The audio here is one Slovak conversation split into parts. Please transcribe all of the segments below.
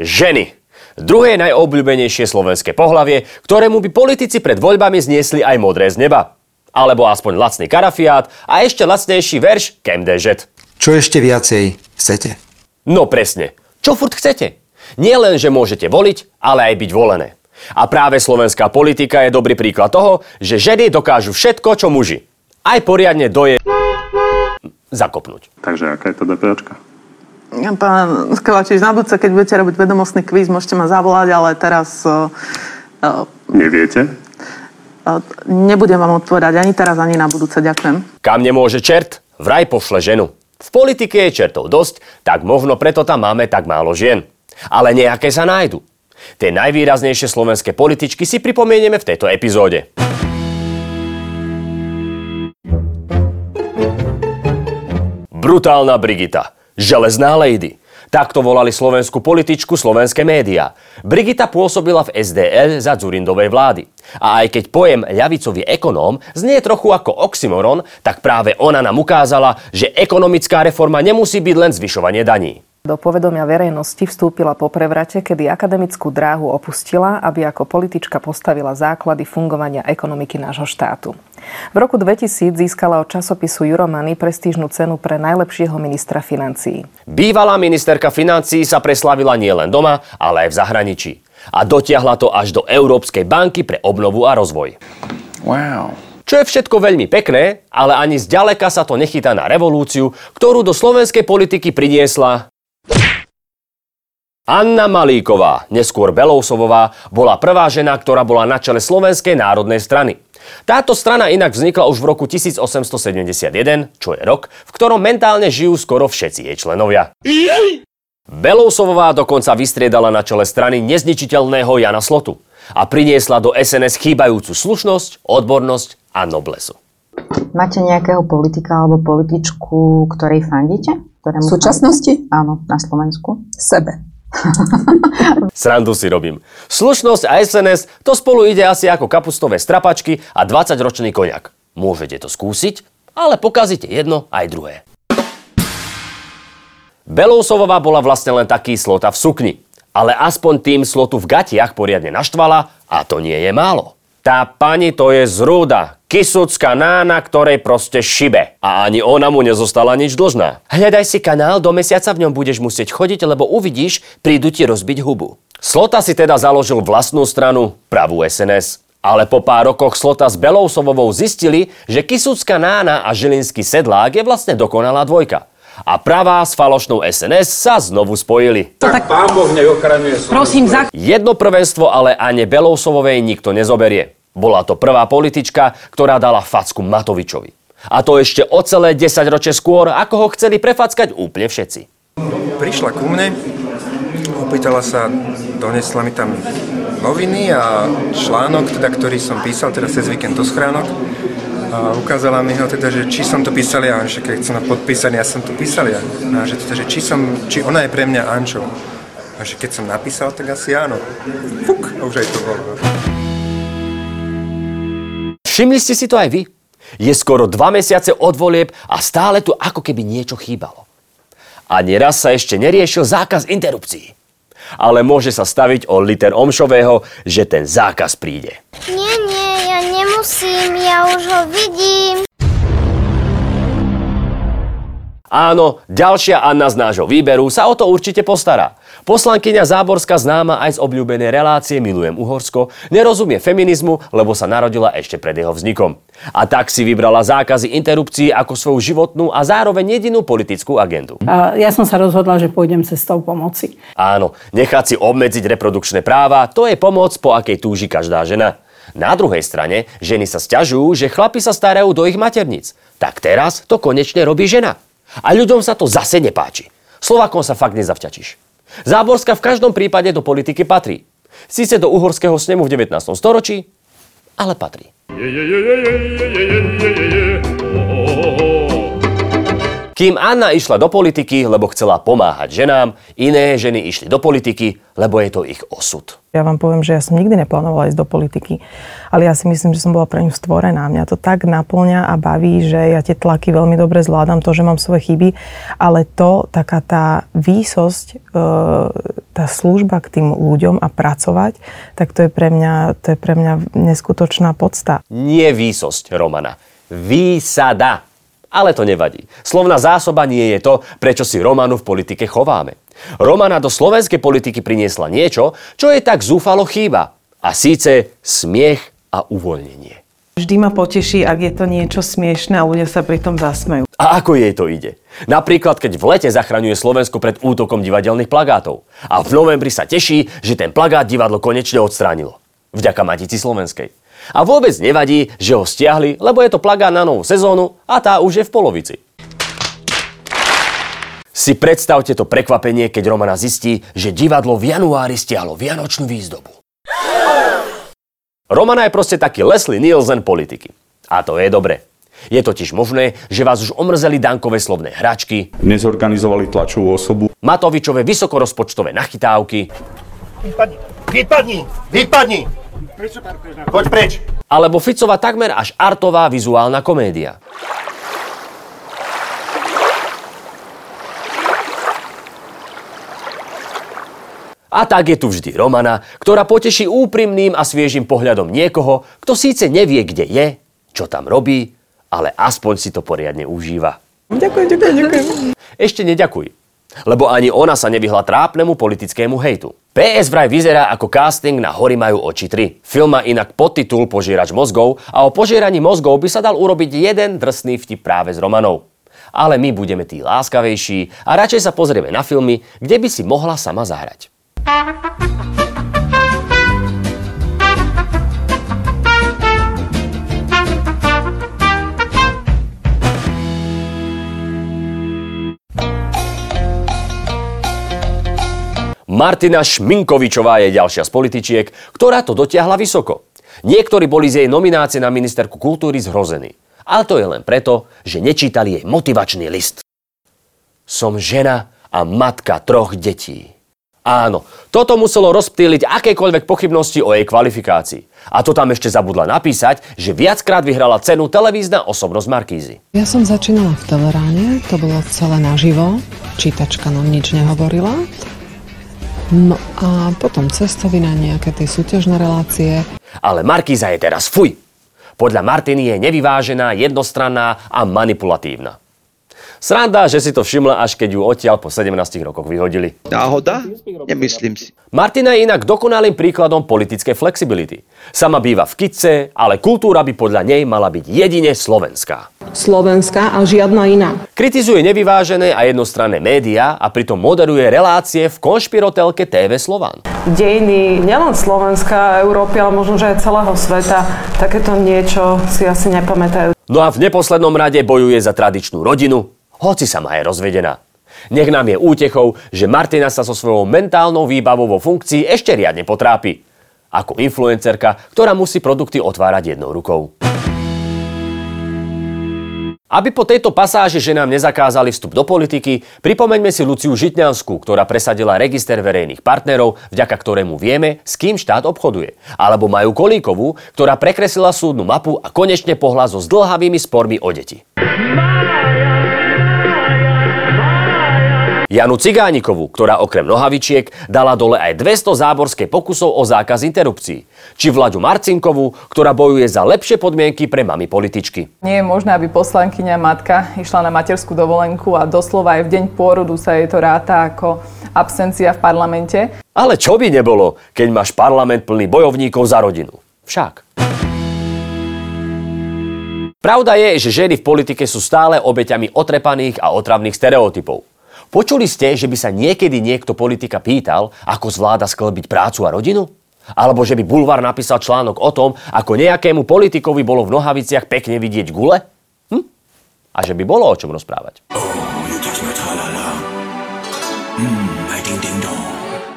ženy. Druhé najobľúbenejšie slovenské pohlavie, ktorému by politici pred voľbami zniesli aj modré z neba. Alebo aspoň lacný karafiát a ešte lacnejší verš KMDŽ. Čo ešte viacej chcete? No presne. Čo furt chcete? Nie len, že môžete voliť, ale aj byť volené. A práve slovenská politika je dobrý príklad toho, že ženy dokážu všetko, čo muži. Aj poriadne doje... zakopnúť. Takže aká je to DPAčka? Pán Kovačič, na budúce, keď budete robiť vedomostný kvíz, môžete ma zavolať, ale teraz... Neviete? Nebudem vám odpovedať ani teraz, ani na budúce. Ďakujem. Kam nemôže čert, vraj pošle ženu. V politike je čertov dosť, tak možno preto tam máme tak málo žien. Ale nejaké sa nájdu. Tie najvýraznejšie slovenské političky si pripomenieme v tejto epizóde. Brutálna Brigitta. Železná lady. Takto volali slovenskú političku slovenské médiá. Brigitta pôsobila v SDL za Dzurindovej vlády. A aj keď pojem ľavicový ekonóm znie trochu ako oxymoron, tak práve ona nám ukázala, že ekonomická reforma nemusí byť len zvyšovanie daní. Do povedomia verejnosti vstúpila po prevrate, kedy akademickú dráhu opustila, aby ako politička postavila základy fungovania ekonomiky nášho štátu. V roku 2000 získala od časopisu Euromany prestížnu cenu pre najlepšieho ministra financií. Bývalá ministerka financií sa preslávila nielen doma, ale aj v zahraničí. A dotiahla to až do Európskej banky pre obnovu a rozvoj. Wow. Čo je všetko veľmi pekné, ale ani zďaleka sa to nechytá na revolúciu, ktorú do slovenskej politiky priniesla... Anna Malíková, neskôr Belousovová, bola prvá žena, ktorá bola na čele Slovenskej národnej strany. Táto strana inak vznikla už v roku 1871, čo je rok, v ktorom mentálne žijú skoro všetci jej členovia. Belousovová dokonca vystriedala na čele strany nezničiteľného Jana Slotu a priniesla do SNS chýbajúcu slušnosť, odbornosť a noblesu. Máte nejakého politika alebo političku, ktorej fandíte? V súčasnosti? Fandíte? Áno, na Slovensku. Sebe. Srandu si robím. Slušnosť a SNS to spolu ide asi ako kapustové strapačky a 20-ročný koniak. Môžete to skúsiť, ale pokazíte jedno aj druhé. Belousovová bola vlastne len taký Slota v sukni. Ale aspoň tým Slotu v gatiach poriadne naštvala a to nie je málo. Tá pani to je zrúda. Kisucka nána, ktorej proste šibe. A ani ona mu nezostala nič dlžná. Hľadaj si kanál, do mesiaca v ňom budeš musieť chodiť, lebo uvidíš, prídu ti rozbiť hubu. Slota si teda založil vlastnú stranu, pravú SNS. Ale po pár rokoch Slota s Belousovovou zistili, že Kisucka nána a žilinský sedlák je vlastne dokonalá dvojka. A pravá s falošnou SNS sa znovu spojili. Tak Pán Boh neochraňuje. Prosím, jedno prvenstvo ale ani Belousovovej nikto nezoberie. Bola to prvá politička, ktorá dala facku Matovičovi. A to ešte o celé 10 ročie skôr, ako ho chceli prefackať úplne všetci. Prišla ku mne, opýtala sa, donesla mi tam noviny a článok, teda, ktorý som písal, teda cez víkend do schránok. A ukázala mi ho teda, že či som to písal ja, že keď som podpísal, ja som to písal ja. A že teda, že či ona je pre mňa Ančou. A že keď som napísal, tak asi áno. Fuk, a už aj to bolo. Všimli ste si to aj vy? Je skoro 2 mesiace od volieb a stále tu ako keby niečo chýbalo. Ani raz sa ešte neriešil zákaz interrupcií. Ale môže sa staviť o liter omšového, že ten zákaz príde. Nie, ja nemusím, ja už ho vidím. Áno, ďalšia Anna z nášho výberu sa o to určite postará. Poslankyňa Záborská, známa aj z obľúbenej relácie Milujem Uhorsko, nerozumie feminizmu, lebo sa narodila ešte pred jeho vznikom. A tak si vybrala zákazy interrupcií ako svoju životnú a zároveň jedinú politickú agendu. Ja som sa rozhodla, že pôjdem cestou pomoci. Áno, nechať si obmedziť reprodukčné práva, to je pomoc, po akej túži každá žena. Na druhej strane, ženy sa sťažujú, že chlapi sa starajú do ich materníc. Tak teraz to konečne robí žena. A ľuďom sa to zase nepáči. Slovákom sa fakt nezavťačíš. Záborská v každom prípade do politiky patrí. Síce do uhorského snemu v 19. storočí, ale patrí. Kým Anna išla do politiky, lebo chcela pomáhať ženám, iné ženy išli do politiky, lebo je to ich osud. Ja vám poviem, že ja som nikdy neplánovala ísť do politiky, ale ja si myslím, že som bola pre ňu stvorená. Mňa to tak napĺňa a baví, že ja tie tlaky veľmi dobre zvládam, to, že mám svoje chyby, ale to, taká tá výsosť tá služba k tým ľuďom a pracovať, tak to je pre mňa neskutočná podsta. Nie výsosť, Romana. Výsada. Ale to nevadí. Slovná zásoba nie je to, prečo si Romanu v politike chováme. Romana do slovenskej politiky priniesla niečo, čo je tak zúfalo chýba. A síce smiech a uvoľnenie. Vždy ma poteší, ak je to niečo smiešné a ľudia sa pri tom zasmejú. A ako jej to ide? Napríklad, keď v lete zachraňuje Slovensko pred útokom divadelných plagátov. A v novembri sa teší, že ten plagát divadlo konečne odstránilo. Vďaka Matici Slovenskej. A vôbec nevadí, že ho stiahli, lebo je to plagát na novú sezónu a tá už je v polovici. Si predstavte to prekvapenie, keď Romana zistí, že divadlo v januári stiahlo vianočnú výzdobu. Romana je proste taký Leslie Nielsen politiky. A to je dobre. Je totiž možné, že vás už omrzeli Dankové slovné hračky, nezorganizovali tlačovú osobu, Matovičové vysokorozpočtové nachytávky, vypadni, choď preč, alebo Ficova takmer až artová vizuálna komédia. A tak je tu vždy Romana, ktorá poteší úprimným a sviežým pohľadom niekoho, kto síce nevie, kde je, čo tam robí, ale aspoň si to poriadne užíva. Ďakujem. Ešte neďakuj, lebo ani ona sa nevyhla trápnemu politickému hejtu. PS vraj vyzerá ako casting na Hory majú oči tri. Film má inak podtitul Požírač mozgov a o požieraní mozgov by sa dal urobiť jeden drsný vtip práve s Romanou. Ale my budeme tí láskavejší a radšej sa pozrieme na filmy, kde by si mohla sama zahrať. Martina Šminkovičová je ďalšia z političiek, ktorá to dotiahla vysoko. Niektorí boli z jej nominácie na ministerku kultúry zhrození. Ale to je len preto, že nečítali jej motivačný list. Som žena a matka 3 detí. Áno, toto muselo rozptýliť akékoľvek pochybnosti o jej kvalifikácii. A to tam ešte zabudla napísať, že viackrát vyhrala cenu televízna osobnosť Markízy. Ja som začínala v Teleráne, to bolo celé naživo, čítačka nám nič nehovorila. No a potom cestovina, nejaké tie súťažné relácie. Ale Markíza je teraz fuj. Podľa Martiny je nevyvážená, jednostranná a manipulatívna. Sranda, že si to všimla, až keď ju odtiaľ po 17 rokoch vyhodili. Náhoda? Nemyslím si. Martina je inak dokonalým príkladom politickej flexibility. Sama býva v Kitce, ale kultúra by podľa nej mala byť jedine slovenská. Slovenská a žiadna iná. Kritizuje nevyvážené a jednostranné médiá a pritom moderuje relácie v konšpirotelke TV Slován. Dejiny nielen Slovenska a Európy, ale možno, že aj celého sveta. Takéto niečo si asi nepamätajú. No a v neposlednom rade bojuje za tradičnú rodinu, hoci sama je rozvedená. Nech nám je útechou, že Martina sa so svojou mentálnou výbavou vo funkcii ešte riadne potrápi. Ako influencerka, ktorá musí produkty otvárať jednou rukou. Aby po tejto pasáži ženám nezakázali vstup do politiky, pripomeňme si Luciu Žitňanskú, ktorá presadila register verejných partnerov, vďaka ktorému vieme, s kým štát obchoduje. Alebo Máju Kolíkovú, ktorá prekreslila súdnu mapu a konečne pohla so zdĺhavými spormi o deti. Janu Cigánikovú, ktorá okrem nohavičiek dala dole aj 200 záborskej pokusov o zákaz interrupcií. Či Vladu Marcinkovú, ktorá bojuje za lepšie podmienky pre mami političky. Nie je možné, aby poslankyňa matka išla na materskú dovolenku a doslova aj v deň pôrodu sa jej to ráta ako absencia v parlamente. Ale čo by nebolo, keď máš parlament plný bojovníkov za rodinu? Však. Pravda je, že ženy v politike sú stále obeťami otrepaných a otravných stereotypov. Počuli ste, že by sa niekedy niekto politika pýtal, ako zvláda sklbiť prácu a rodinu? Alebo že by Bulvár napísal článok o tom, ako nejakému politikovi bolo v nohaviciach pekne vidieť gule? A že by bolo o čom rozprávať.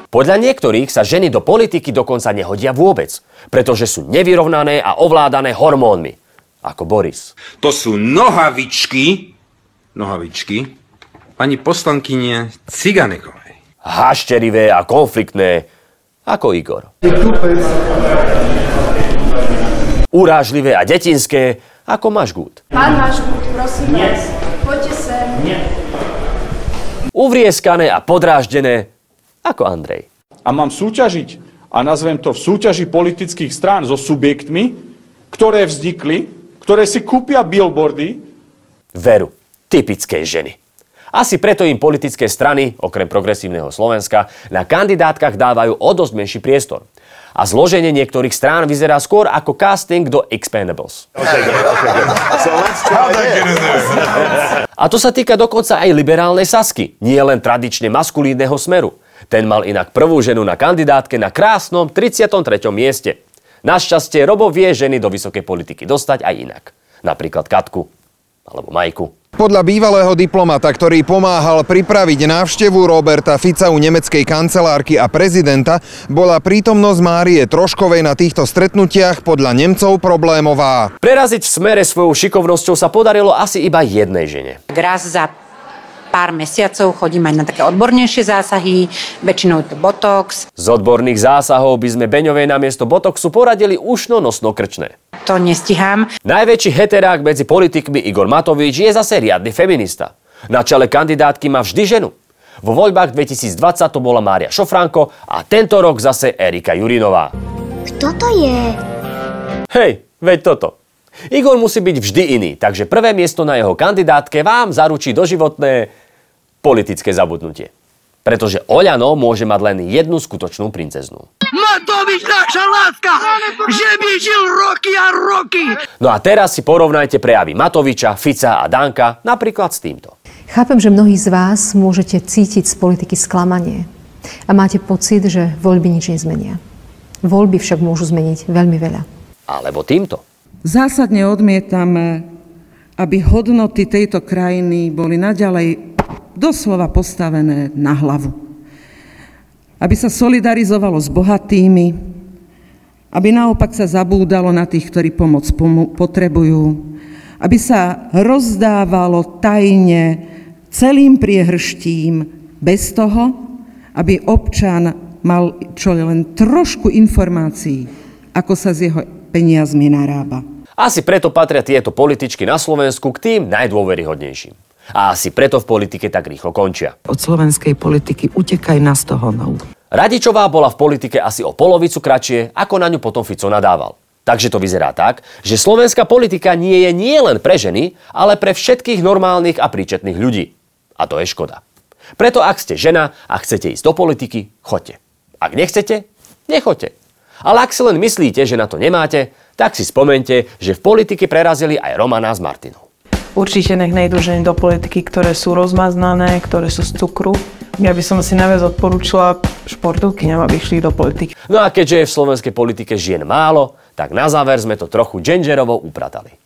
Podľa niektorých sa ženy do politiky dokonca nehodia vôbec, pretože sú nevyrovnané a ovládané hormónmi. Ako Boris. To sú nohavičky, pani poslankyne Cigánikovej. Hašterivé a konfliktné, ako Igor. Urážlivé a detinské, ako Mašgút. Pán Mašgút, prosím vás, poďte sem. Uvrieskané a podráždené, ako Andrej. A mám súťažiť, a nazvem to v súťaži politických strán so subjektmi, ktoré vznikli, ktoré si kúpia billboardy. Veru, typickej ženy. Asi preto im politické strany, okrem progresívneho Slovenska, na kandidátkach dávajú o dosť menší priestor. A zloženie niektorých strán vyzerá skôr ako casting do Expendables. A to sa týka dokonca aj liberálnej Sasky, nie len tradične maskulínneho Smeru. Ten mal inak prvú ženu na kandidátke na krásnom 33. mieste. Našťastie Robo vie ženy do vysokej politiky dostať aj inak. Napríklad Katku alebo Majku. Podľa bývalého diplomata, ktorý pomáhal pripraviť návštevu Roberta Fica u nemeckej kancelárky a prezidenta, bola prítomnosť Márie Troškovej na týchto stretnutiach podľa Nemcov problémová. Preraziť v Smere svojou šikovnosťou sa podarilo asi iba jednej žene. Raz za pár mesiacov chodím aj na také odbornejšie zásahy, väčšinou je to botox. Z odborných zásahov by sme Beňovej namiesto botoxu poradili ušno-nosno-krčné. To nestíham. Najväčší heterák medzi politikmi Igor Matovič je zase riadny feminista. Na čele kandidátky má vždy ženu. Vo voľbách 2020 to bola Mária Šofránko a tento rok zase Erika Jurinová. Kto to je? Hej, veď toto. Igor musí byť vždy iný, takže prvé miesto na jeho kandidátke vám zaručí doživotné politické zabudnutie. Pretože Oľano môže mať len jednu skutočnú princeznú. Matovič, naša láska, že by žil roky a roky. No a teraz si porovnajte prejavy Matoviča, Fica a Danka napríklad s týmto. Chápem, že mnohí z vás môžete cítiť z politiky sklamanie a máte pocit, že voľby nič nezmenia. Voľby však môžu zmeniť veľmi veľa. Alebo týmto. Zásadne odmietame, aby hodnoty tejto krajiny boli naďalej doslova postavené na hlavu. Aby sa solidarizovalo s bohatými, aby naopak sa zabúdalo na tých, ktorí pomoc potrebujú, aby sa rozdávalo tajne celým priehrštím bez toho, aby občan mal čo len trošku informácií, ako sa s jeho peniazmi narába. Asi preto patria tieto političky na Slovensku k tým najdôveryhodnejším. A asi preto v politike tak rýchlo končia. Od slovenskej politiky utekaj na sto honov. Radičová bola v politike asi o polovicu kratšie, ako na ňu potom Fico nadával. Takže to vyzerá tak, že slovenská politika nie je nielen pre ženy, ale pre všetkých normálnych a príčetných ľudí. A to je škoda. Preto ak ste žena a chcete ísť do politiky, choďte. Ak nechcete, nechoďte. Ale ak si len myslíte, že na to nemáte, tak si spomente, že v politike prerazili aj Romana s Martinou. Určite nech nejdú ženy do politiky, ktoré sú rozmaznané, ktoré sú z cukru. Ja by som si najviac odporúčila športovkyňam, aby išli do politiky. No a keďže je v slovenskej politike žien málo, tak na záver sme to trochu genderovo upratali.